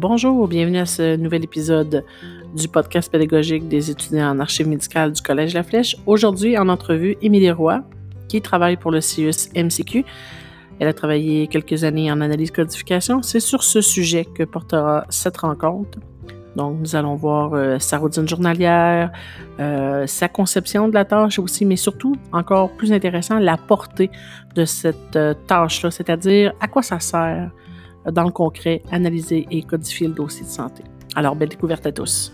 Bonjour, bienvenue à ce nouvel épisode du podcast pédagogique des étudiants en archives médicales du Collège La Flèche. Aujourd'hui, en entrevue, Émilie Roy, qui travaille pour le CIUSSS MCQ. Elle a travaillé quelques années en analyse-codification. C'est sur ce sujet que portera cette rencontre. Donc, nous allons voir sa routine journalière, sa conception de la tâche aussi, mais surtout, encore plus intéressant, la portée de cette tâche-là, c'est-à-dire à quoi ça sert dans le concret, analyser et codifier le dossier de santé. Alors, belle découverte à tous.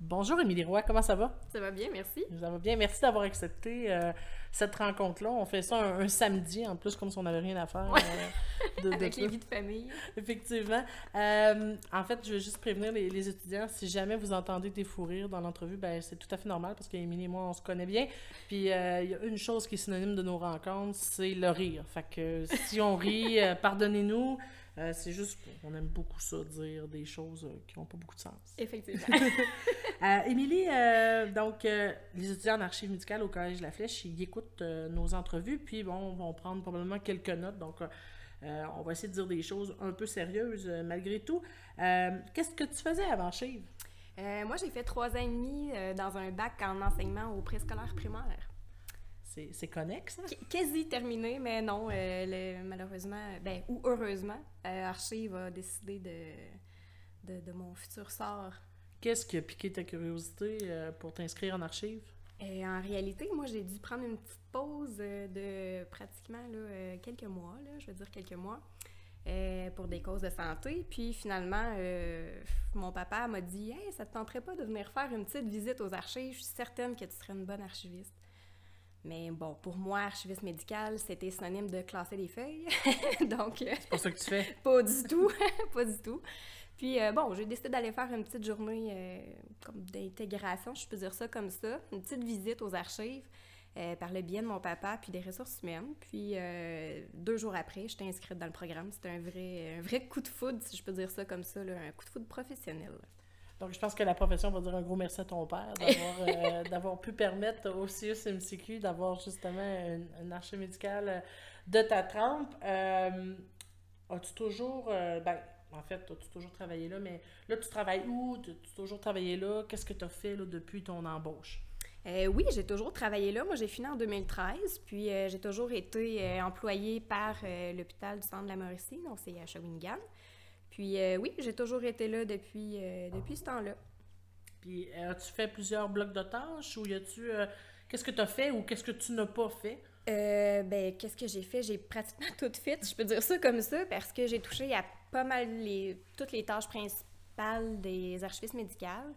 Bonjour Émilie Roy, comment ça va? Ça va bien, merci. Ça va bien, merci d'avoir accepté cette rencontre-là. On fait ça un samedi, en plus, comme si on n'avait rien à faire. Ouais. Avec les vies de famille. Effectivement. En fait, je veux juste prévenir les étudiants, si jamais vous entendez des fous rires dans l'entrevue, ben c'est tout à fait normal parce qu'Émilie et moi, on se connaît bien. Puis, il y a une chose qui est synonyme de nos rencontres, c'est le rire. Fait que si on rit, pardonnez-nous. C'est juste qu'on aime beaucoup ça, dire des choses qui n'ont pas beaucoup de sens. Effectivement. Émilie, donc, les étudiants en archives médicales au Collège La Flèche, ils écoutent nos entrevues, puis bon, vont prendre probablement quelques notes. Donc, on va essayer de dire des choses un peu sérieuses malgré tout. Qu'est-ce que tu faisais avant Chiv? Moi, j'ai fait 3 ans et demi dans un bac en enseignement au préscolaire primaire. C'est connexe, hein? Quasi terminé, mais non, malheureusement, ou heureusement, Archive a décidé de mon futur sort. Qu'est-ce qui a piqué ta curiosité pour t'inscrire en Archive? En réalité, moi, j'ai dû prendre une petite pause de pratiquement quelques mois, pour des causes de santé. Puis finalement, mon papa m'a dit « Hey, ça te tenterait pas de venir faire une petite visite aux archives? Je suis certaine que tu serais une bonne archiviste. » Mais bon, pour moi, archiviste médical, c'était synonyme de classer les feuilles. Donc, c'est pas ça que tu fais? Pas du tout, pas du tout. Puis bon, j'ai décidé d'aller faire une petite journée comme d'intégration, je peux dire ça comme ça, une petite visite aux archives par le biais de mon papa puis des ressources humaines. Puis 2 jours après, j'étais inscrite dans le programme. C'était un vrai coup de foudre, si je peux dire ça comme ça, là, un coup de foudre professionnel. Donc, je pense que la profession va dire un gros merci à ton père d'avoir pu permettre au CIUSSS MCQ d'avoir justement un archive médical de ta trempe. As-tu toujours travaillé là, mais là, tu travailles où? As-tu toujours travaillé là? Qu'est-ce que tu as fait là, depuis ton embauche? Oui, j'ai toujours travaillé là. Moi, j'ai fini en 2013, puis j'ai toujours été employée par l'hôpital du centre de la Mauricie, donc c'est à Shawinigan. Puis oui, j'ai toujours été là depuis ce temps-là. Puis as-tu fait plusieurs blocs de tâches ou qu'est-ce que tu as fait ou qu'est-ce que tu n'as pas fait? Qu'est-ce que j'ai fait? J'ai pratiquement tout fait, je peux dire ça comme ça, parce que j'ai touché à pas mal toutes les tâches principales des archivistes médicales.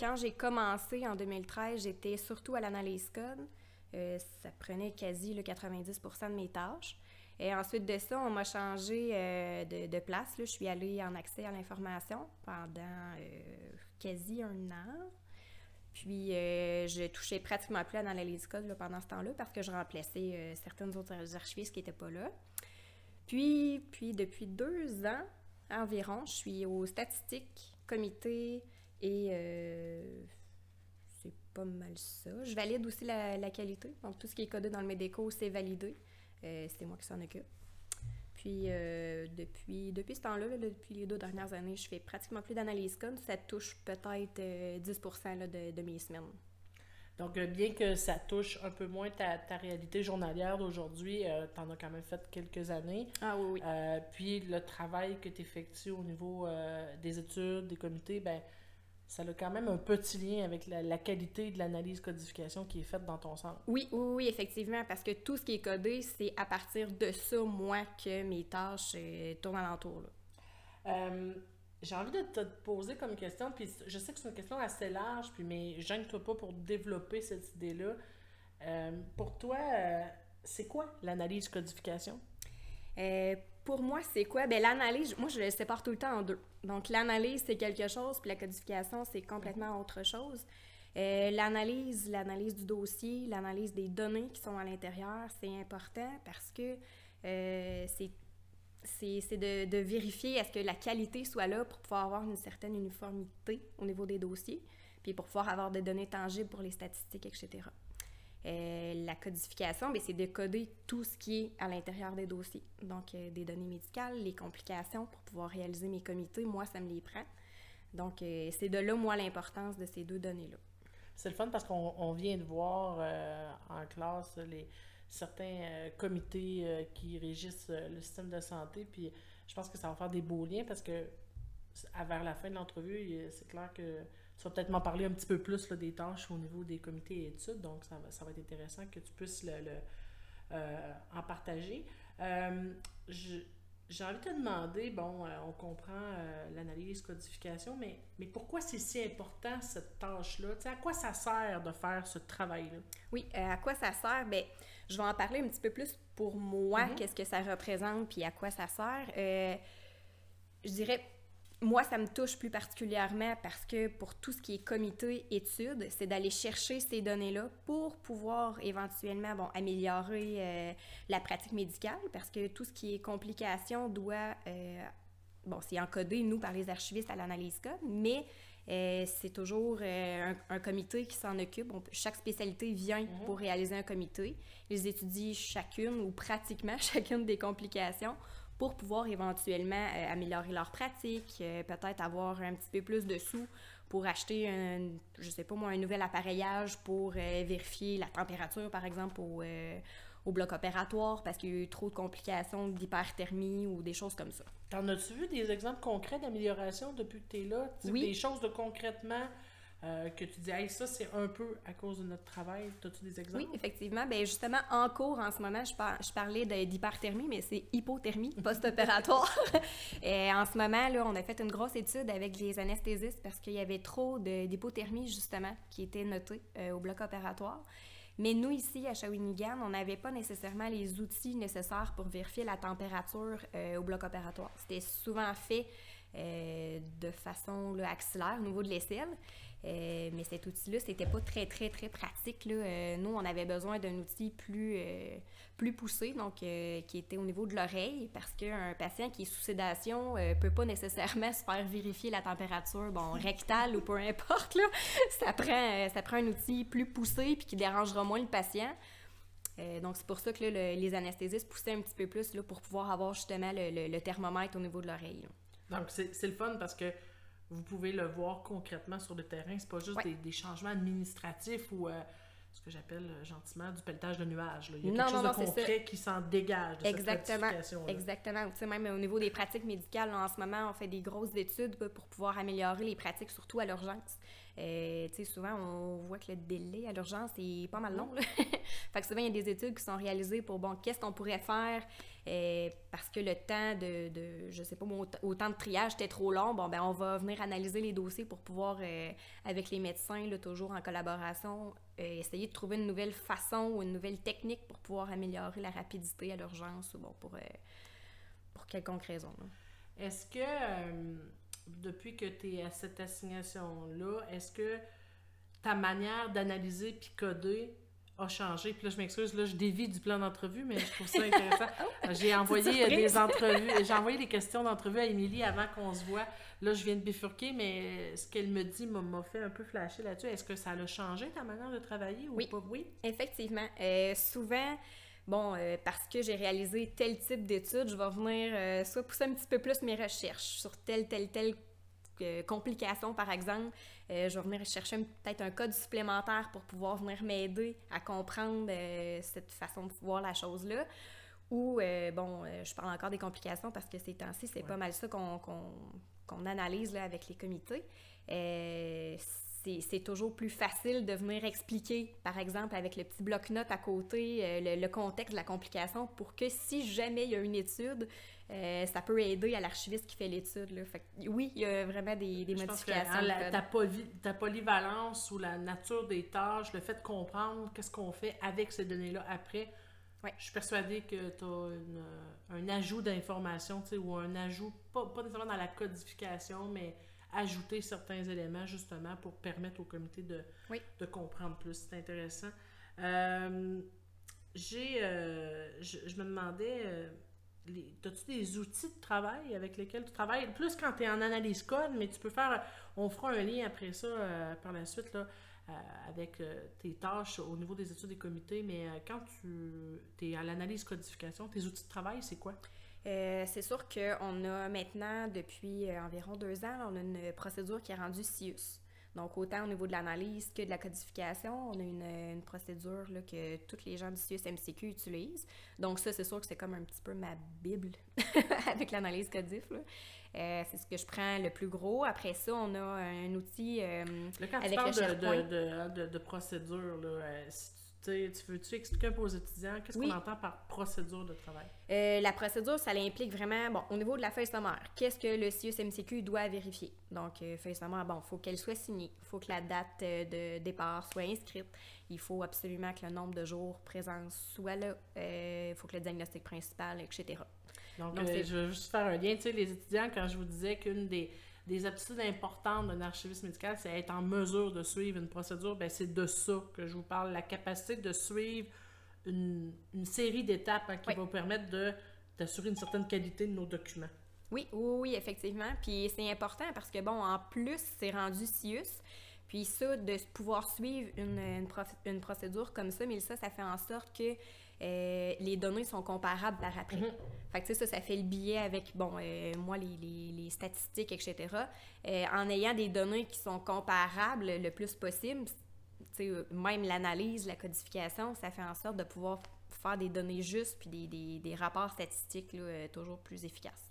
Quand j'ai commencé en 2013, j'étais surtout à l'analyse code. Ça prenait quasi 90% de mes tâches. Et ensuite de ça, on m'a changé de place. Là, je suis allée en accès à l'information pendant quasi 1 an. Puis, je touchais pratiquement plus à l'analyse code là, pendant ce temps-là parce que je remplaçais certaines autres archivistes qui n'étaient pas là. Puis, depuis 2 ans environ, je suis aux statistiques, comité et c'est pas mal ça. Je valide aussi la qualité. Donc, tout ce qui est codé dans le Médéco, c'est validé. C'est moi qui s'en occupe. Puis, depuis ce temps-là, depuis les 2 dernières années, je fais pratiquement plus d'analyse code. Ça touche peut-être 10% là, de mes semaines. Donc, bien que ça touche un peu moins ta réalité journalière d'aujourd'hui, tu en as quand même fait quelques années. Ah oui, oui. Puis, le travail que tu effectues au niveau des études, des comités, ça a quand même un petit lien avec la qualité de l'analyse codification qui est faite dans ton centre. Oui, oui, oui, effectivement, parce que tout ce qui est codé, c'est à partir de ça, moi, que mes tâches tournent alentour. J'ai envie de te poser comme question, puis je sais que c'est une question assez large, mais gêne-toi pas pour développer cette idée-là. Pour toi, c'est quoi l'analyse codification? Pour moi, c'est quoi? L'analyse, moi, je le sépare tout le temps en 2. Donc, l'analyse, c'est quelque chose, puis la codification, c'est complètement autre chose. L'analyse du dossier, l'analyse des données qui sont à l'intérieur, c'est important parce que c'est de vérifier à ce que la qualité soit là pour pouvoir avoir une certaine uniformité au niveau des dossiers, puis pour pouvoir avoir des données tangibles pour les statistiques, etc. La codification, c'est de coder tout ce qui est à l'intérieur des dossiers. Donc, des données médicales, les complications pour pouvoir réaliser mes comités, moi, ça me les prend. Donc, c'est de là, moi, l'importance de ces deux données-là. C'est le fun parce qu'on vient de voir en classe certains comités qui régissent le système de santé, puis je pense que ça va faire des beaux liens parce que vers la fin de l'entrevue, c'est clair que tu vas peut-être m'en parler un petit peu plus là, des tâches au niveau des comités et études, donc ça va être intéressant que tu puisses en partager. J'ai envie de te demander, on comprend l'analyse, codification, mais pourquoi c'est si important cette tâche-là? À quoi ça sert de faire ce travail-là? Oui, à quoi ça sert? Je vais en parler un petit peu plus pour moi, qu'est-ce que ça représente puis à quoi ça sert. Je dirais, moi, ça me touche plus particulièrement parce que pour tout ce qui est comité études, c'est d'aller chercher ces données-là pour pouvoir éventuellement améliorer la pratique médicale parce que tout ce qui est complications doit... c'est encodé, nous, par les archivistes à l'analyse code, mais c'est toujours un comité qui s'en occupe. Chaque spécialité vient pour réaliser un comité. Ils étudient chacune ou pratiquement chacune des complications pour pouvoir éventuellement améliorer leur pratique, peut-être avoir un petit peu plus de sous pour acheter, un nouvel appareillage pour vérifier la température, par exemple, au bloc opératoire parce qu'il y a eu trop de complications d'hyperthermie ou des choses comme ça. T'en as-tu vu des exemples concrets d'amélioration depuis que tu es là? Oui. Des choses de concrètement que tu dis « Hey, ça, c'est un peu à cause de notre travail. » T'as-tu des exemples? Oui, effectivement. Justement, en cours, en ce moment, je parlais d'hyperthermie, mais c'est hypothermie post-opératoire. Et en ce moment, là, on a fait une grosse étude avec les anesthésistes parce qu'il y avait trop d'hypothermie, justement, qui était notée au bloc opératoire. Mais nous, ici, à Shawinigan, on n'avait pas nécessairement les outils nécessaires pour vérifier la température au bloc opératoire. C'était souvent fait de façon axillaire, au niveau de l'aisselle. Mais cet outil-là, c'était pas très, très, très pratique. Nous, on avait besoin d'un outil plus poussé, donc qui était au niveau de l'oreille, parce qu'un patient qui est sous sédation peut pas nécessairement se faire vérifier la température, rectale ou peu importe, là. Ça prend un outil plus poussé puis qui dérangera moins le patient. Donc, c'est pour ça que là, les anesthésistes poussaient un petit peu plus là, pour pouvoir avoir justement le thermomètre au niveau de l'oreille. Donc, c'est le fun parce que vous pouvez le voir concrètement sur le terrain. C'est pas juste des changements administratifs ou ce que j'appelle gentiment du pelletage de nuages. Il y a quelque chose de concret qui s'en dégage de cette planification-là. Exactement. Tu sais, même au niveau des pratiques médicales, là, en ce moment, on fait des grosses études pour pouvoir améliorer les pratiques, surtout à l'urgence. Souvent, on voit que le délai à l'urgence est pas mal long. Fait que souvent, il y a des études qui sont réalisées pour, qu'est-ce qu'on pourrait faire parce que le temps au temps de triage était trop long. On va venir analyser les dossiers pour pouvoir, avec les médecins, là, toujours en collaboration, essayer de trouver une nouvelle façon ou une nouvelle technique pour pouvoir améliorer la rapidité à l'urgence ou pour quelconque raison. Là. Est-ce que... depuis que tu es à cette assignation-là, est-ce que ta manière d'analyser puis coder a changé? Puis là, je m'excuse, là, je dévie du plan d'entrevue, mais je trouve ça intéressant. J'ai envoyé des questions d'entrevue à Émilie avant qu'on se voit. Là, je viens de bifurquer, mais ce qu'elle me dit m'a fait un peu flasher là-dessus. Est-ce que ça a changé ta manière de travailler ou pas? Oui, effectivement. Souvent... parce que j'ai réalisé tel type d'études, je vais venir soit pousser un petit peu plus mes recherches sur telle complication, par exemple. Je vais venir chercher peut-être un code supplémentaire pour pouvoir venir m'aider à comprendre cette façon de voir la chose-là. Ou, je parle encore des complications parce que ces temps-ci, c'est pas mal ça qu'on analyse là, avec les comités. C'est toujours plus facile de venir expliquer, par exemple, avec le petit bloc-notes à côté, le contexte de la complication pour que si jamais il y a une étude, ça peut aider à l'archiviste qui fait l'étude. Là. Fait que, oui, il y a vraiment des modifications. Je pense que, ta polyvalence ou la nature des tâches, le fait de comprendre qu'est-ce qu'on fait avec ces données-là après, je suis persuadée que tu as un ajout d'informations, ou un ajout, pas nécessairement dans la codification, mais... ajouter certains éléments, justement, pour permettre au comité de comprendre plus. C'est intéressant. Je me demandais, as-tu des outils de travail avec lesquels tu travailles? Plus quand tu es en analyse code, mais tu peux faire... On fera un lien après ça, par la suite, là, avec tes tâches au niveau des études des comités, mais quand tu es à l'analyse codification, tes outils de travail, c'est quoi? C'est sûr qu'on a maintenant, depuis environ 2 ans, là, on a une procédure qui est rendue CIUSSS. Donc, autant au niveau de l'analyse que de la codification, on a une procédure là, que tous les gens du CIUSSS MCQ utilisent. Donc, ça, c'est sûr que c'est comme un petit peu ma Bible avec l'analyse codif. Là. C'est ce que je prends le plus gros. Après ça, on a un outil avec le SharePoint. Là, quand tu parles de procédure, là, si tu veux-tu expliquer un peu aux étudiants qu'est-ce qu'on entend par procédure de travail? La procédure, ça l'implique vraiment, bon, au niveau de la feuille sommaire, qu'est-ce que le CIUSSS MCQ doit vérifier? Donc, feuille sommaire, bon, il faut qu'elle soit signée, il faut que la date de départ soit inscrite, il faut absolument que le nombre de jours présents soit là, il faut que le diagnostic principal, etc. Donc je veux juste faire un lien, tu sais, les étudiants, quand je vous disais qu'une des aptitudes importantes d'un archiviste médical, c'est être en mesure de suivre une procédure, bien c'est de ça que je vous parle, la capacité de suivre une série d'étapes qui va vous permettre d'assurer une certaine qualité de nos documents. Oui, effectivement, puis c'est important parce que, bon, en plus, c'est rendu CIUSSS, puis ça, de pouvoir suivre une procédure comme ça, mais ça fait en sorte que les données sont comparables par après. Mm-hmm. Fait que ça fait le billet avec, bon, moi, les statistiques, etc. En ayant des données qui sont comparables le plus possible, même l'analyse, la codification, ça fait en sorte de pouvoir faire des données justes puis des rapports statistiques là, toujours plus efficaces.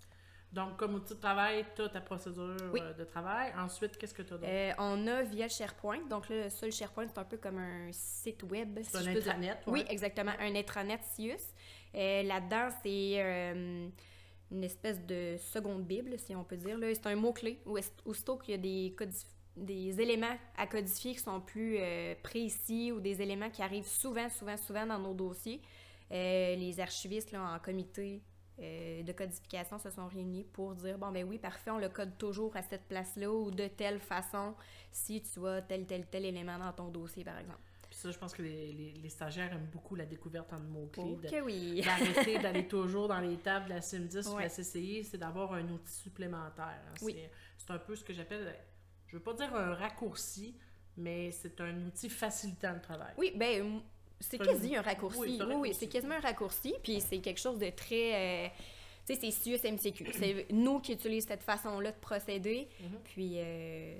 Donc, comme outil de travail, tu as ta procédure de travail. Ensuite, qu'est-ce que tu as d'autre? On a via le SharePoint. Donc là, le SharePoint, c'est un peu comme un site web. C'est un intranet. Oui, exactement. Un intranet CIUSSS. Là-dedans, c'est une espèce de seconde Bible, si on peut dire. Là, c'est un mot-clé. Aussitôt qu'il y a des éléments à codifier qui sont plus précis ou des éléments qui arrivent souvent dans nos dossiers, les archivistes là, en comité de codification se sont réunis pour dire « Bon, ben oui, parfait, on le code toujours à cette place-là ou de telle façon si tu as tel élément dans ton dossier, par exemple. » Puis ça, je pense que les stagiaires aiment beaucoup la découverte en mots-clés. D'arrêter d'aller toujours dans les tables de la CIM 10 ou de la CCI, c'est d'avoir un outil supplémentaire. Hein. Oui. C'est un peu ce que j'appelle, je veux pas dire un raccourci, mais c'est un outil facilitant le travail. Oui, ben c'est quasi un raccourci. Oui, c'est quasiment un raccourci, puis c'est quelque chose de très... tu sais, c'est CIUSSS MCQ. C'est nous qui utilisons cette façon-là de procéder, puis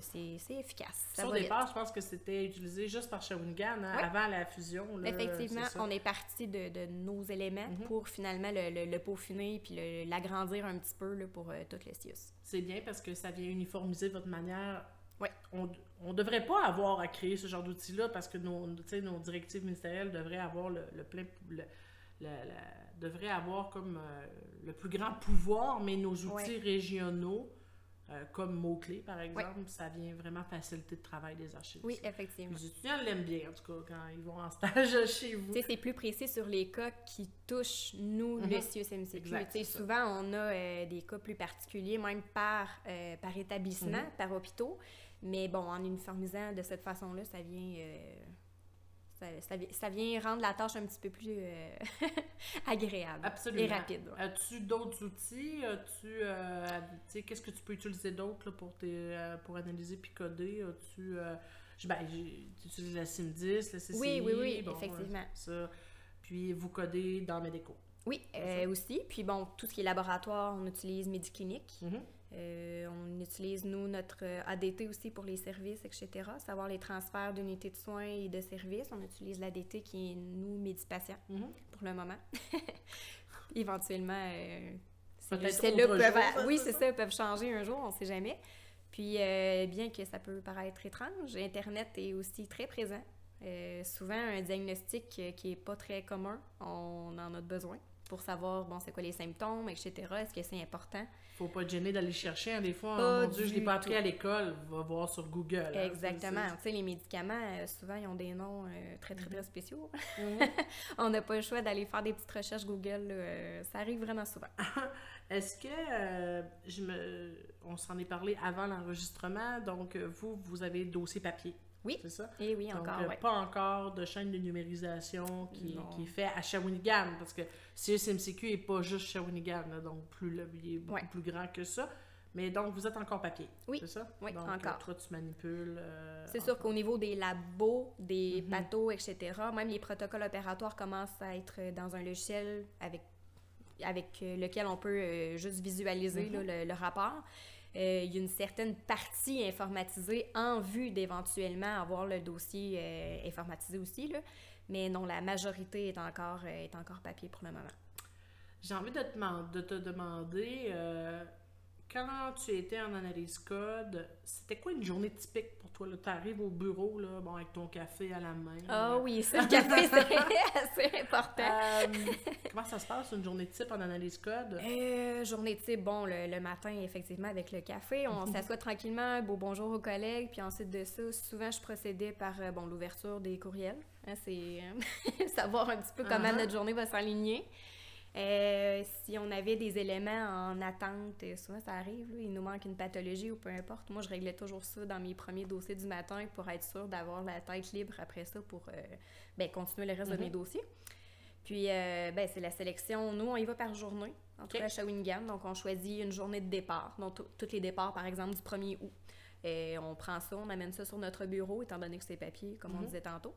c'est efficace. Au départ, je pense que c'était utilisé juste par Shawinigan, hein, avant la fusion. Là, effectivement, on est parti de nos éléments pour finalement le peaufiner, puis l'agrandir un petit peu là, pour tout le CIUSSS. C'est bien parce que ça vient uniformiser votre manière... Oui. On ne devrait pas avoir à créer ce genre d'outil-là parce que nos directives ministérielles devraient avoir devraient avoir comme le plus grand pouvoir, mais nos outils régionaux, comme mots-clés par exemple, ça vient vraiment faciliter le travail des archivistes. Oui, effectivement. Les étudiants l'aiment bien en tout cas quand ils vont en stage chez vous. C'est plus précis sur les cas qui touchent nous, le CIUSSS MCQ. Souvent on a des cas plus particuliers, même par établissement, par hôpitaux. Mais bon, en uniformisant de cette façon-là, ça vient rendre la tâche un petit peu plus agréable. Absolument. Et rapide. Ouais. As-tu d'autres outils? Qu'est-ce que tu peux utiliser d'autre pour analyser puis coder? Tu utilises la CIM 10, la CCI? Oui, bon, effectivement. Ça. Puis vous codez dans Médéco? Oui, aussi. Puis bon, tout ce qui est laboratoire, on utilise Médicinique. Mm-hmm. On utilise, nous, notre ADT aussi pour les services, etc., savoir les transferts d'unités de soins et de services. On utilise l'ADT qui est, nous, Médipatient, pour le moment. Éventuellement, celles-là peuvent... Oui, c'est ça, peuvent changer un jour, on ne sait jamais. Puis, bien que ça peut paraître étrange, Internet est aussi très présent. Souvent, un diagnostic qui n'est pas très commun, on en a besoin. Pour savoir, bon, c'est quoi les symptômes, etc. Est-ce que c'est important? Faut pas être gêné d'aller chercher. Hein. Des fois, mon Dieu, je l'ai pas appris à l'école. Va voir sur Google. Hein. Exactement. Tu sais, les médicaments, souvent, ils ont des noms très, très, très spéciaux. Mm-hmm. On n'a pas le choix d'aller faire des petites recherches Google. Ça arrive vraiment souvent. Est-ce que, on s'en est parlé avant l'enregistrement, donc vous avez dossier papier? Oui, c'est ça? Et oui, encore, donc, pas encore de chaîne de numérisation qui est faite à Shawinigan, parce que CIUSSS MCQ n'est pas juste Shawinigan, là, donc il est beaucoup plus grand que ça. Mais donc, vous êtes encore papier, oui. C'est ça? Oui, donc, encore. Toi, tu manipules... c'est sûr qu'au niveau des labos, des pathos, etc., même les protocoles opératoires commencent à être dans un logiciel avec lequel on peut juste visualiser là, le rapport. Il y a une certaine partie informatisée en vue d'éventuellement avoir le dossier informatisé aussi, là. Mais non, la majorité est encore papier pour le moment. J'ai envie de te demander... Quand tu étais en analyse code, c'était quoi une journée typique pour toi? Tu arrives au bureau là, bon, avec ton café à la main. Ah oui, ça, le café, c'est assez important. Comment ça se passe, une journée type en analyse code? Journée type, bon, le matin, effectivement, avec le café, on s'assoit tranquillement, beau bonjour aux collègues, puis ensuite de ça, souvent, je procédais par bon, l'ouverture des courriels. Hein, c'est savoir un petit peu comment notre journée va s'aligner. Si on avait des éléments en attente, souvent ça arrive, là, il nous manque une pathologie ou peu importe, moi je réglais toujours ça dans mes premiers dossiers du matin pour être sûre d'avoir la tête libre après ça pour continuer le reste de mes dossiers. Puis c'est la sélection, nous on y va par journée, en tout cas à Shawinigan, donc on choisit une journée de départ, donc tous les départs par exemple du 1er août. Et on prend ça, on amène ça sur notre bureau étant donné que c'est papier comme on disait tantôt.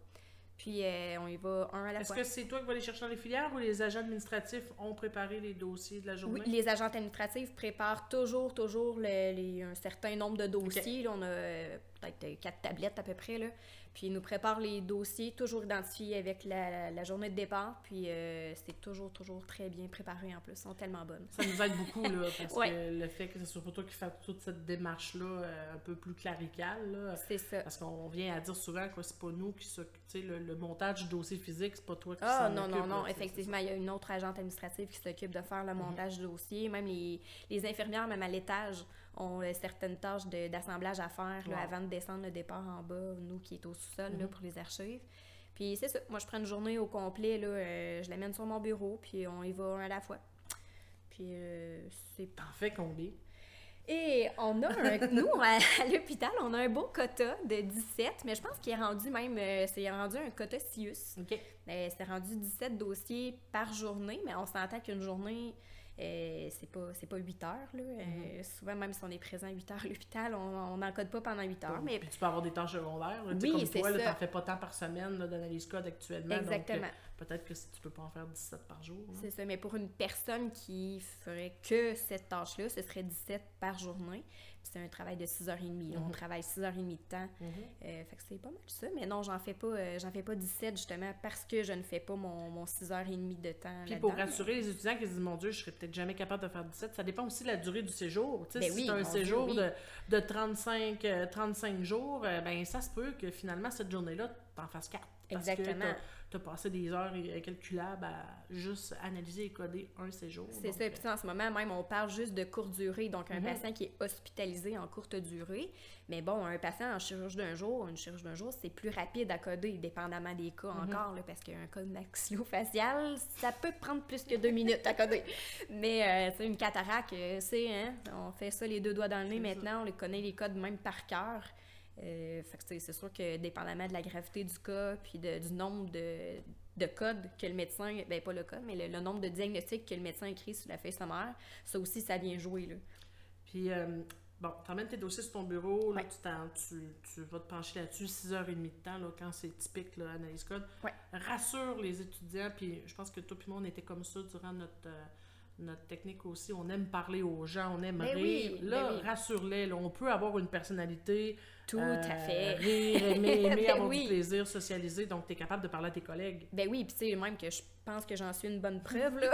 Puis on y va un à la fois. Est-ce que c'est toi qui vas les chercher dans les filières ou les agents administratifs ont préparé les dossiers de la journée? Oui, les agents administratifs préparent toujours un certain nombre de dossiers. Okay. Là, on a peut-être 4 tablettes à peu près. Là. Puis ils nous préparent les dossiers, toujours identifiés avec la journée de départ. Puis c'est toujours très bien préparé en plus. Ils sont tellement bonnes. Ça nous aide beaucoup, là, parce que le fait que ce soit pour toi qui fasse toute cette démarche-là un peu plus cléricale. Là, c'est ça. Parce qu'on vient à dire souvent que c'est pas nous qui s'occupe, le montage du dossier physique, c'est pas toi qui s'en occupe. Non, effectivement, il y a une autre agente administrative qui s'occupe de faire le montage du dossier. Même les infirmières, même à l'étage, ont certaines tâches d'assemblage à faire là, avant de descendre le départ en bas, nous qui est au sous-sol là, pour les archives. Puis c'est ça, moi je prends une journée au complet, là, je la mène sur mon bureau, puis on y va un à la fois. Puis c'est... T'en fais combien? Et on a nous, à l'hôpital, on a un beau quota de 17, mais je pense qu'il est rendu même, c'est rendu un quota CIUSSS. Okay. C'est rendu 17 dossiers par journée, mais on s'entend qu'une journée... c'est pas 8 heures, là. Souvent, même si on est présent à 8 heures à l'hôpital, on n'encode pas pendant 8 heures. Mais... Puis tu peux avoir des tâches secondaires, là, oui, comme toi, tu n'en fais pas tant par semaine là, d'analyse code actuellement. Exactement. Donc, peut-être que tu peux pas en faire 17 par jour. Là. C'est ça, mais pour une personne qui ferait que cette tâche-là, ce serait 17 par journée. Puis c'est un travail de 6h30. On travaille 6h30 de temps. Fait que c'est pas mal ça. Mais non, j'en fais pas 17 justement parce que je ne fais pas mon 6h30 de temps. Puis là-dedans, pour rassurer les étudiants qui se disent mon Dieu, je serais peut-être jamais capable de faire 17, ça dépend aussi de la durée du séjour. Tu sais, si c'est un séjour de 35 jours, ça se peut que finalement cette journée-là, t'en fasses 4. Parce Exactement. Que t'as passé des heures calculables à juste analyser et coder un séjour. C'est ça. Puis en ce moment, même, on parle juste de courte durée. Donc, un patient qui est hospitalisé en courte durée. Mais bon, un patient en chirurgie d'un jour, une chirurgie d'un jour, c'est plus rapide à coder, dépendamment des cas encore, là, parce qu'un code maxillofacial, ça peut prendre plus que 2 minutes à coder. Mais une cataracte, on fait ça les 2 doigts dans le nez maintenant. Ça. On les connaît les codes même par cœur. Fait que c'est sûr que dépendamment de la gravité du cas puis du nombre de codes que le médecin, pas le code, mais le nombre de diagnostics que le médecin écrit sur la feuille sommaire, ça aussi, ça vient jouer. Là. Puis, t'emmènes tes dossiers sur ton bureau, là, tu vas te pencher là-dessus 6h30 de temps, là, quand c'est typique, là, analyse code. Ouais. Rassure les étudiants, puis je pense que toi et moi, on était comme ça durant notre technique aussi, on aime parler aux gens, on aime rire. Oui. Rassure-les, là, on peut avoir une personnalité. Tout à fait. Rire, aimer, avoir du plaisir, socialiser, donc tu es capable de parler à tes collègues. Puis tu sais, même que je pense que j'en suis une bonne preuve, là.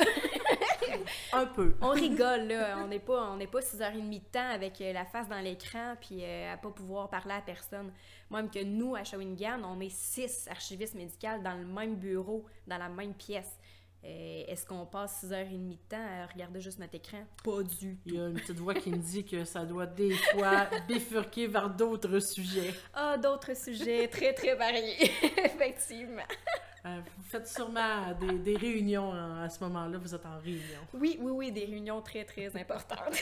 Un peu. On rigole, là. On n'est pas 6h30 de temps avec la face dans l'écran puis à pas pouvoir parler à personne. Même que nous, à Shawinigan, on est 6 archivistes médicales dans le même bureau, dans la même pièce. Est-ce qu'on passe 6h30 de temps à regarder juste notre écran? Pas du tout. Il y a une petite voix qui me dit que ça doit des fois bifurquer vers d'autres sujets. D'autres sujets très, très variés, effectivement. Vous faites sûrement des réunions à ce moment-là, vous êtes en réunion. Oui, des réunions très, très importantes.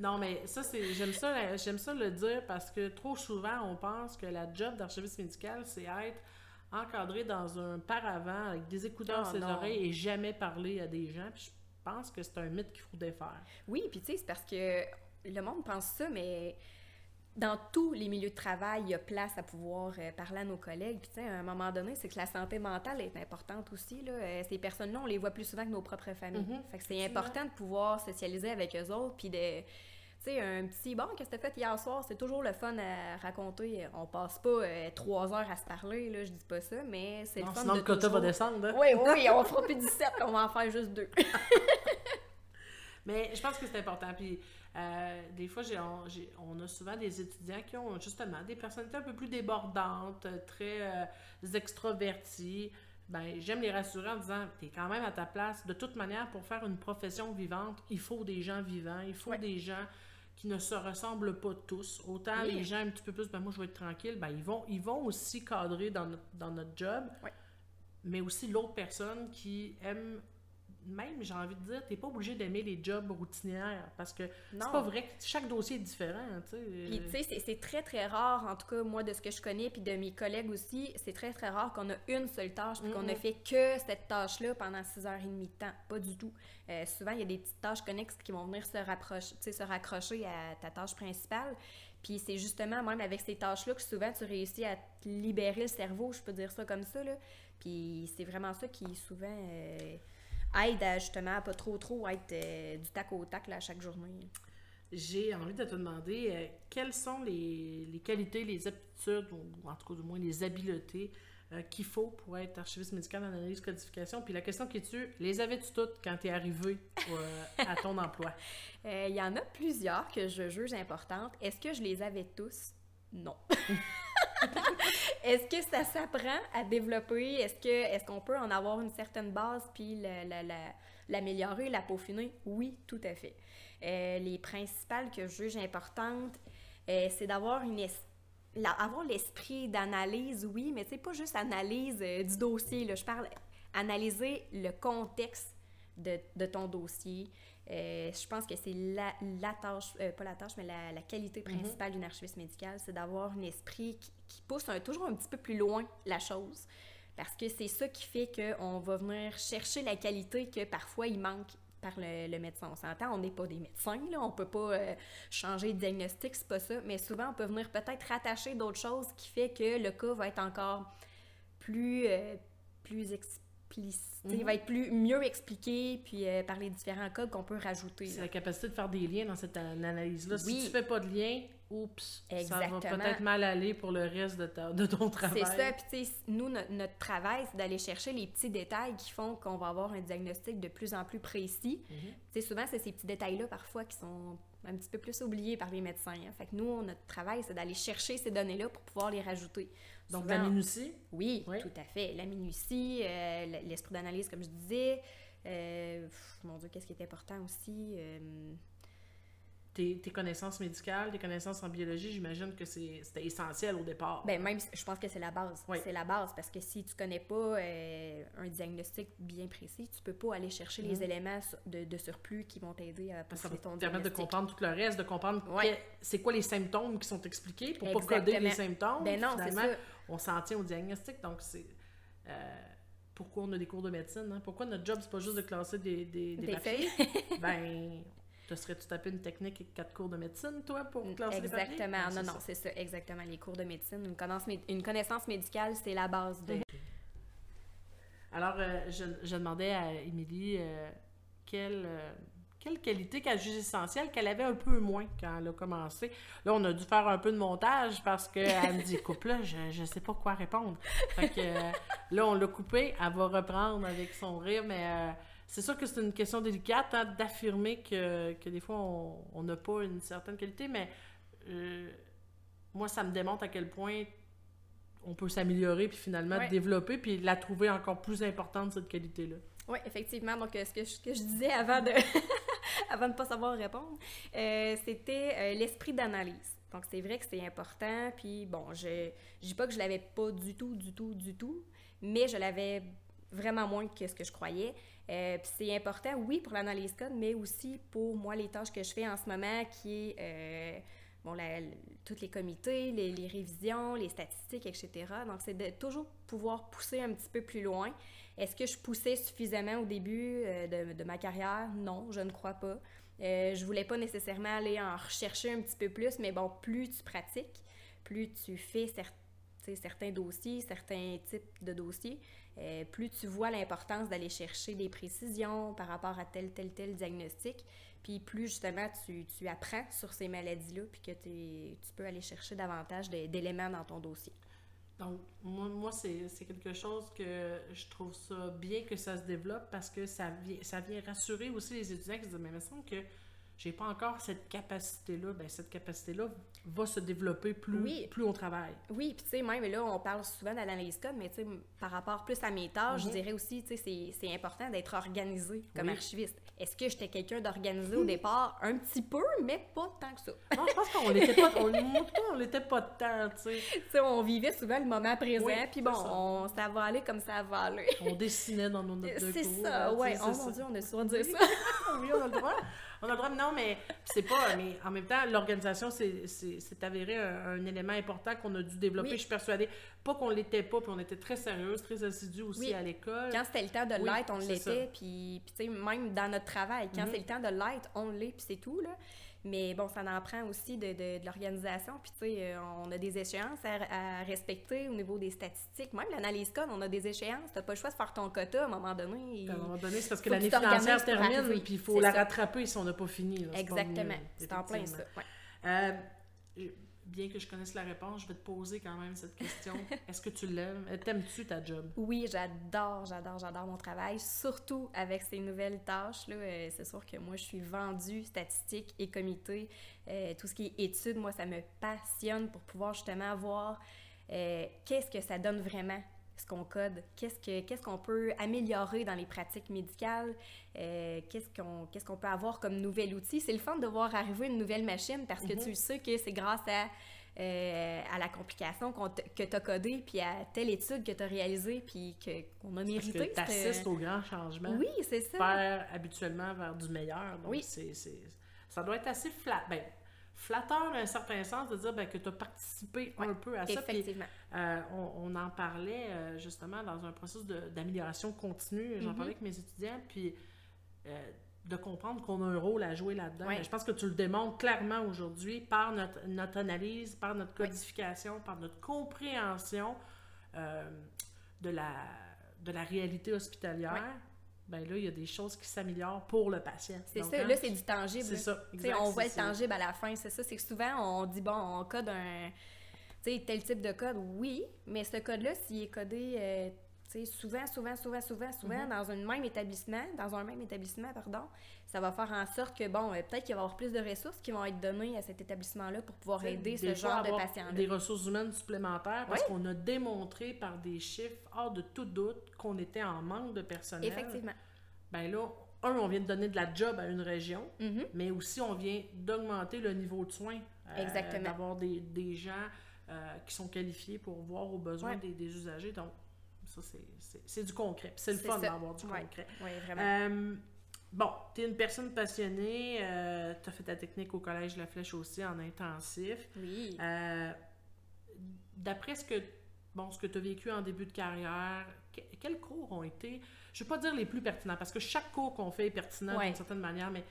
Non, mais ça, j'aime ça le dire parce que trop souvent, on pense que la job d'archiviste médical, c'est être encadré dans un paravent avec des écouteurs sur ses oreilles et jamais parler à des gens. Puis je pense que c'est un mythe qu'il faut défaire. Oui, puis tu sais, c'est parce que le monde pense ça, mais dans tous les milieux de travail, il y a place à pouvoir parler à nos collègues. Puis tu sais, à un moment donné, c'est que la santé mentale est importante aussi, là. Ces personnes-là, on les voit plus souvent que nos propres familles. Mm-hmm. Fait que c'est important de pouvoir socialiser avec eux autres, puis de... Tu sais, un petit « bon, qu'est-ce que t'as fait hier soir? » C'est toujours le fun à raconter. On passe pas 3 heures à se parler, là, je dis pas ça, mais c'est le fun sinon de sinon le quota va descendre, là. Oui, oui, on fera plus 17, on va en faire juste 2. Mais je pense que c'est important. Puis des fois, on a souvent des étudiants qui ont justement des personnalités un peu plus débordantes, très extroverties. Ben, j'aime les rassurer en disant « t'es quand même à ta place. » De toute manière, pour faire une profession vivante, il faut des gens vivants, il faut des gens qui ne se ressemblent pas tous. Autant les gens un petit peu plus, ben moi je vais être tranquille, ben ils vont aussi cadrer dans notre job, mais aussi l'autre personne qui aime, même j'ai envie de dire, t'es pas obligé d'aimer les jobs routinières, parce que c'est pas vrai que chaque dossier est différent, tu sais. Tu sais, c'est très très rare, en tout cas moi de ce que je connais, puis de mes collègues aussi, c'est très très rare qu'on a une seule tâche, puis qu'on ne fait que cette tâche-là pendant 6h30 de temps, pas du tout. Souvent, il y a des petites tâches connexes qui vont venir se raccrocher à ta tâche principale. Puis c'est justement, même avec ces tâches-là, que souvent tu réussis à te libérer le cerveau, je peux dire ça comme ça, là. Puis c'est vraiment ça qui souvent aide à, justement à pas trop être du tac au tac là, à chaque journée. J'ai envie de te demander quelles sont les qualités, les aptitudes, ou en tout cas du moins les habiletés qu'il faut pour être archiviste médical en analyse codification. Puis la question qui est les avais-tu toutes quand tu es arrivée à ton emploi? Il y en a plusieurs que je juge importantes. Est-ce que je les avais tous? Non. Est-ce que ça s'apprend à développer? Est-ce qu'on peut en avoir une certaine base puis l'améliorer, la peaufiner? Oui, tout à fait. Les principales que je juge importantes, c'est d'avoir avoir l'esprit d'analyse, oui, mais c'est pas juste analyse du dossier, là. Je parle analyser le contexte de ton dossier. Je pense que c'est la qualité principale d'une archiviste médicale, c'est d'avoir un esprit qui pousse toujours un petit peu plus loin la chose. Parce que c'est ça qui fait qu'on va venir chercher la qualité que parfois il manque par le médecin. On s'entend, on n'est pas des médecins, là, on ne peut pas changer de diagnostic, c'est pas ça, mais souvent on peut venir peut-être rattacher d'autres choses qui fait que le cas va être encore plus explicite, il va être mieux expliqué puis par les différents codes qu'on peut rajouter. C'est la capacité de faire des liens dans cette analyse-là. Oui. Si tu fais pas de lien, oups, exactement. Ça va peut-être mal aller pour le reste de ton travail. C'est ça, puis tu sais, nous, notre travail, c'est d'aller chercher les petits détails qui font qu'on va avoir un diagnostic de plus en plus précis. Mm-hmm. Tu sais, souvent, c'est ces petits détails-là, parfois, qui sont un petit peu plus oubliés par les médecins. Hein. Fait que nous, notre travail, c'est d'aller chercher ces données-là pour pouvoir les rajouter. Donc, souvent, la minutie? Oui, tout à fait. La minutie, l'esprit d'analyse, comme je disais. Mon Dieu, qu'est-ce qui est important aussi? Tes connaissances médicales, tes connaissances en biologie, j'imagine que c'était essentiel au départ. Bien, même, je pense que c'est la base. Oui. C'est la base, parce que si tu ne connais pas un diagnostic bien précis, tu ne peux pas aller chercher les éléments de surplus qui vont t'aider à pousser ton diagnostic. Ça permet de comprendre tout le reste, de comprendre c'est quoi les symptômes qui sont expliqués pour ne pas coder les symptômes. Ben non, finalement, c'est ça. On s'en tient au diagnostic, donc c'est... pourquoi on a des cours de médecine? Hein? Pourquoi notre job, c'est pas juste de classer des papiers? Ben... Te serais-tu tapé une technique et 4 cours de médecine, toi, pour classer les papiers? Exactement. Ah, non, c'est ça. Exactement. Les cours de médecine, une connaissance médicale, c'est la base de... Alors, je demandais à Émilie quelle qualité qu'elle juge essentielle qu'elle avait un peu moins quand elle a commencé. Là, on a dû faire un peu de montage parce qu'elle me dit « coupe là, je sais pas quoi répondre ». Fait que là, on l'a coupé. Elle va reprendre avec son rire, mais... c'est sûr que c'est une question délicate hein, d'affirmer que des fois, on n'a pas une certaine qualité, mais moi, ça me démontre à quel point on peut s'améliorer, puis finalement développer, puis la trouver encore plus importante, cette qualité-là. Oui, effectivement. Donc, ce que je disais avant de ne pas savoir répondre, c'était l'esprit d'analyse. Donc, c'est vrai que c'est important, puis bon, je dis pas que je l'avais pas du tout, mais je l'avais vraiment moins que ce que je croyais. Puis c'est important, oui, pour l'analyse code, mais aussi pour moi, les tâches que je fais en ce moment, qui est bon, tous les comités, les révisions, les statistiques, etc. Donc, c'est de toujours pouvoir pousser un petit peu plus loin. Est-ce que je poussais suffisamment au début de ma carrière? Non, je ne crois pas. Je voulais pas nécessairement aller en rechercher un petit peu plus, mais bon, plus tu pratiques, plus tu fais certains dossiers, certains types de dossiers, plus tu vois l'importance d'aller chercher des précisions par rapport à tel diagnostic, puis plus justement tu apprends sur ces maladies-là, puis que tu peux aller chercher davantage d'éléments dans ton dossier. Donc, moi c'est quelque chose que je trouve ça bien que ça se développe, parce que ça vient rassurer aussi les étudiants qui se disent « mais il me semble que j'ai pas encore cette capacité-là », bien cette capacité-là va se développer plus on travaille. Oui, puis tu sais, même là, on parle souvent d'analyse code, mais tu sais, par rapport plus à mes tâches, je dirais aussi, tu sais, c'est important d'être organisé comme archiviste. Est-ce que j'étais quelqu'un d'organisé au départ? Un petit peu, mais pas tant que ça. Non, je pense qu'on n'était pas tant, tu sais. Tu sais, on vivait souvent le moment présent, puis bon, ça va aller comme ça va aller. On dessinait dans nos notes de cours. C'est ça, oui. Oh mon Dieu, on a souvent dit ça. Oui, on a le droit. Non, mais c'est pas... Mais en même temps, l'organisation, c'est avéré un élément important qu'on a dû développer. Oui. Je suis persuadée, pas qu'on l'était pas, puis on était très sérieuse, très assidue aussi à l'école. Quand c'était le temps de l'être, on l'était, puis tu sais, même dans notre travail, quand c'est le temps de l'être, on l'est, puis c'est tout, là. Mais bon, ça en prend aussi de l'organisation, puis tu sais, on a des échéances à respecter au niveau des statistiques. Même l'analyse code, on a des échéances, t'as pas le choix de faire ton quota à un moment donné. À un moment donné, c'est parce que l'année financière termine, puis il faut la rattraper si on n'a pas fini. Là, exactement, c'est en plein ça. Ouais. Bien que je connaisse la réponse, je vais te poser quand même cette question. Est-ce que tu l'aimes? T'aimes-tu ta job? Oui, j'adore mon travail, surtout avec ces nouvelles tâches-là. C'est sûr que moi, je suis vendue statistiques et comités. Tout ce qui est études, moi, ça me passionne pour pouvoir justement voir qu'est-ce que ça donne vraiment, ce qu'on code, qu'est-ce qu'on peut améliorer dans les pratiques médicales, qu'est-ce qu'on peut avoir comme nouvel outil. C'est le fun de voir arriver une nouvelle machine, parce que tu sais que c'est grâce à la complication que tu as codée, puis à telle étude que tu as réalisée, puis qu'on a mérité. Parce que t'assistes aux grands changements. Oui, c'est ça. Faire habituellement vers du meilleur. Donc ça doit être assez flat. Ben, flatteur à un certain sens de dire que tu as participé un peu à ça. Effectivement. Puis, on en parlait justement dans un processus d'amélioration continue. J'en parlais avec mes étudiants, puis de comprendre qu'on a un rôle à jouer là-dedans. Oui. Je pense que tu le démontres clairement aujourd'hui par notre analyse, par notre codification, par notre compréhension de la réalité hospitalière. Oui. Bien là, il y a des choses qui s'améliorent pour le patient. C'est ça, là, c'est du tangible. C'est ça, exactement. On voit le tangible à la fin, c'est ça. C'est que souvent, on dit, bon, on code tel type de code, oui, mais ce code-là, s'il est codé souvent dans un même établissement, ça va faire en sorte que, bon, peut-être qu'il va y avoir plus de ressources qui vont être données à cet établissement-là pour pouvoir aider ce genre de patient-là. Des ressources humaines supplémentaires, parce qu'on a démontré par des chiffres, hors de tout doute, qu'on était en manque de personnel. Effectivement. Bien là, on vient de donner de la job à une région, mais aussi on vient d'augmenter le niveau de soins. Exactement. D'avoir des gens qui sont qualifiés pour voir aux besoins des usagers, donc... Ça, c'est du concret. C'est le fun d'avoir du concret. Oui, vraiment. Bon, tu es une personne passionnée. Tu as fait ta technique au Collège La Flèche aussi, en intensif. Oui. D'après ce que tu as vécu en début de carrière, quels cours ont été, je ne vais pas dire les plus pertinents, parce que chaque cours qu'on fait est pertinent d'une certaine manière, mais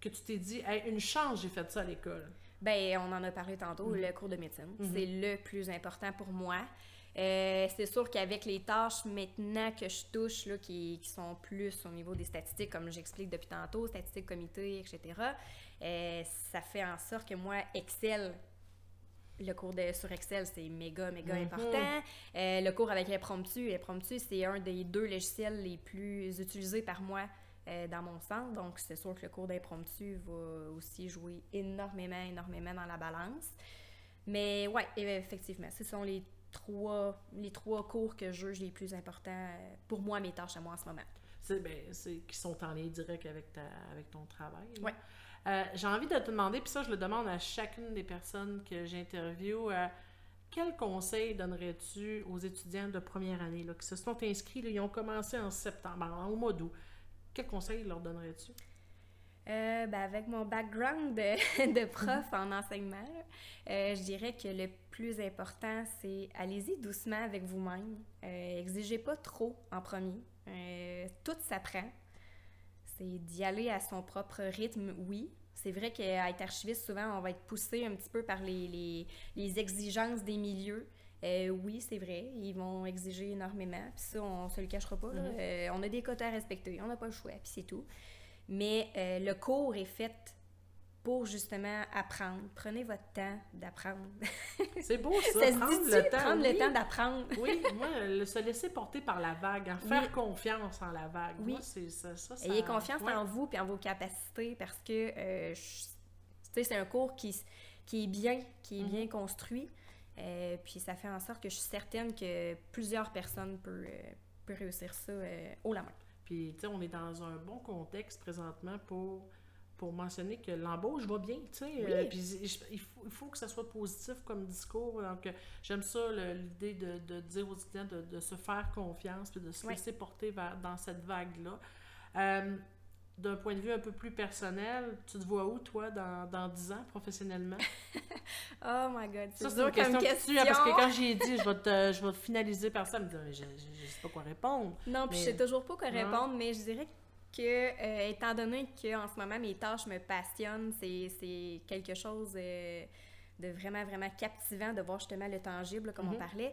que tu t'es dit, hey, une chance, j'ai fait ça à l'école. Bien, on en a parlé tantôt, le cours de médecine. C'est le plus important pour moi. C'est sûr qu'avec les tâches maintenant que je touche, là, qui sont plus au niveau des statistiques, comme j'explique depuis tantôt, statistiques, comités, etc., ça fait en sorte que moi, Excel, le cours sur Excel, c'est méga important. Le cours avec Impromptu, c'est un des deux logiciels les plus utilisés par moi dans mon centre. Donc, c'est sûr que le cours d'Impromptu va aussi jouer énormément dans la balance. Mais oui, effectivement, ce sont les trois cours que je juge les plus importants pour moi, mes tâches à moi en ce moment. C'est qui sont en lien direct avec ton travail. Oui. J'ai envie de te demander, puis ça, je le demande à chacune des personnes que j'interviewe, quel conseil donnerais-tu aux étudiants de première année là, qui se sont inscrits, ils ont commencé en septembre, au mois d'août. Quel conseil leur donnerais-tu? Avec mon background de prof en enseignement, je dirais que le plus important, c'est allez-y doucement avec vous-même. Exigez pas trop en premier. Tout s'apprend. C'est d'y aller à son propre rythme, oui. C'est vrai qu'à être archiviste, souvent, on va être poussé un petit peu par les exigences des milieux. Oui, c'est vrai, ils vont exiger énormément. Puis ça, on se le cachera pas. Là. On a des quotas à respecter, on n'a pas le choix, puis c'est tout. Mais le cours est fait pour justement apprendre. Prenez votre temps d'apprendre. C'est beau ça, prendre le temps d'apprendre. Oui, moi, se laisser porter par la vague, faire confiance en la vague. Oui, moi, c'est ça. Ayez confiance en vous et en vos capacités parce que c'est un cours qui est bien construit. Puis ça fait en sorte que je suis certaine que plusieurs personnes peuvent réussir ça haut la main. Puis, tu sais, on est dans un bon contexte présentement pour mentionner que l'embauche va bien, tu sais. Oui. Il faut que ça soit positif comme discours. Donc, j'aime ça, l'idée de dire aux étudiants de se faire confiance puis de se laisser porter dans cette vague-là. D'un point de vue un peu plus personnel, tu te vois où, toi, dans 10 ans, professionnellement? Oh my God, c'est une question. Parce que quand j'ai dit, je vais finaliser par ça, elle me dit, je sais pas quoi répondre. Non, puis je sais toujours pas quoi répondre, mais je dirais que, étant donné qu'en ce moment, mes tâches me passionnent, c'est quelque chose de vraiment, vraiment captivant de voir justement le tangible, comme on parlait.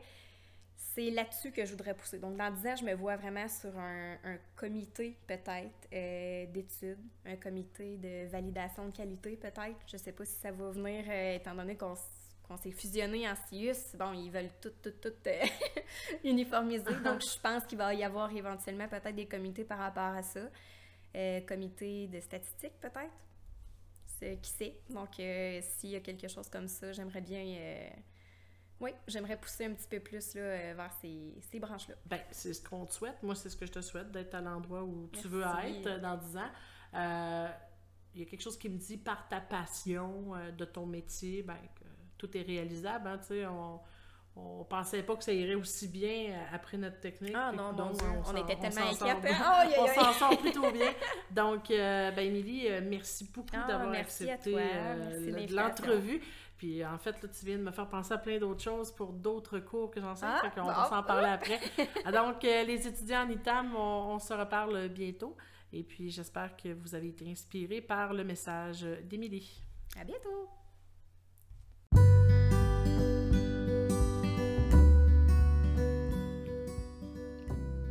C'est là-dessus que je voudrais pousser. Donc, dans 10 ans, je me vois vraiment sur un comité, peut-être, d'études, un comité de validation de qualité, peut-être. Je ne sais pas si ça va venir, étant donné qu'on s'est fusionné en CIUSSS. Bon, ils veulent tout uniformiser. Donc, je pense qu'il va y avoir éventuellement peut-être des comités par rapport à ça. Comité de statistiques, peut-être. Qui sait? Donc, s'il y a quelque chose comme ça, j'aimerais bien... j'aimerais pousser un petit peu plus là, vers ces branches-là. Bien, c'est ce qu'on te souhaite. Moi, c'est ce que je te souhaite, d'être à l'endroit où tu veux être dans 10 ans. Il y a quelque chose qui me dit, par ta passion de ton métier, bien, que tout est réalisable. Hein, tu sais, on pensait pas que ça irait aussi bien après notre technique. Ah non, donc, on était tellement inquiets. On s'en sort plutôt bien. Donc, Émilie, merci beaucoup d'avoir accepté l'entrevue. Puis en fait, là, tu viens de me faire penser à plein d'autres choses pour d'autres cours que j'enseigne, on va s'en parler après. Donc, les étudiants en ITAM, on se reparle bientôt. Et puis, j'espère que vous avez été inspirés par le message d'Émilie. À bientôt!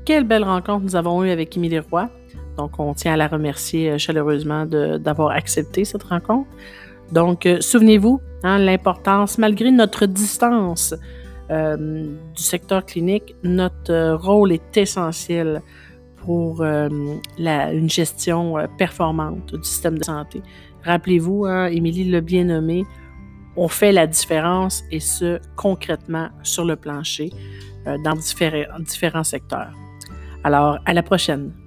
Quelle belle rencontre nous avons eue avec Émilie Roy. Donc, on tient à la remercier chaleureusement d'avoir accepté cette rencontre. Donc, souvenez-vous, l'importance, malgré notre distance du secteur clinique, notre rôle est essentiel pour une gestion performante du système de santé. Rappelez-vous, Émilie l'a bien nommé, on fait la différence et ce, concrètement, sur le plancher, dans différents secteurs. Alors, à la prochaine!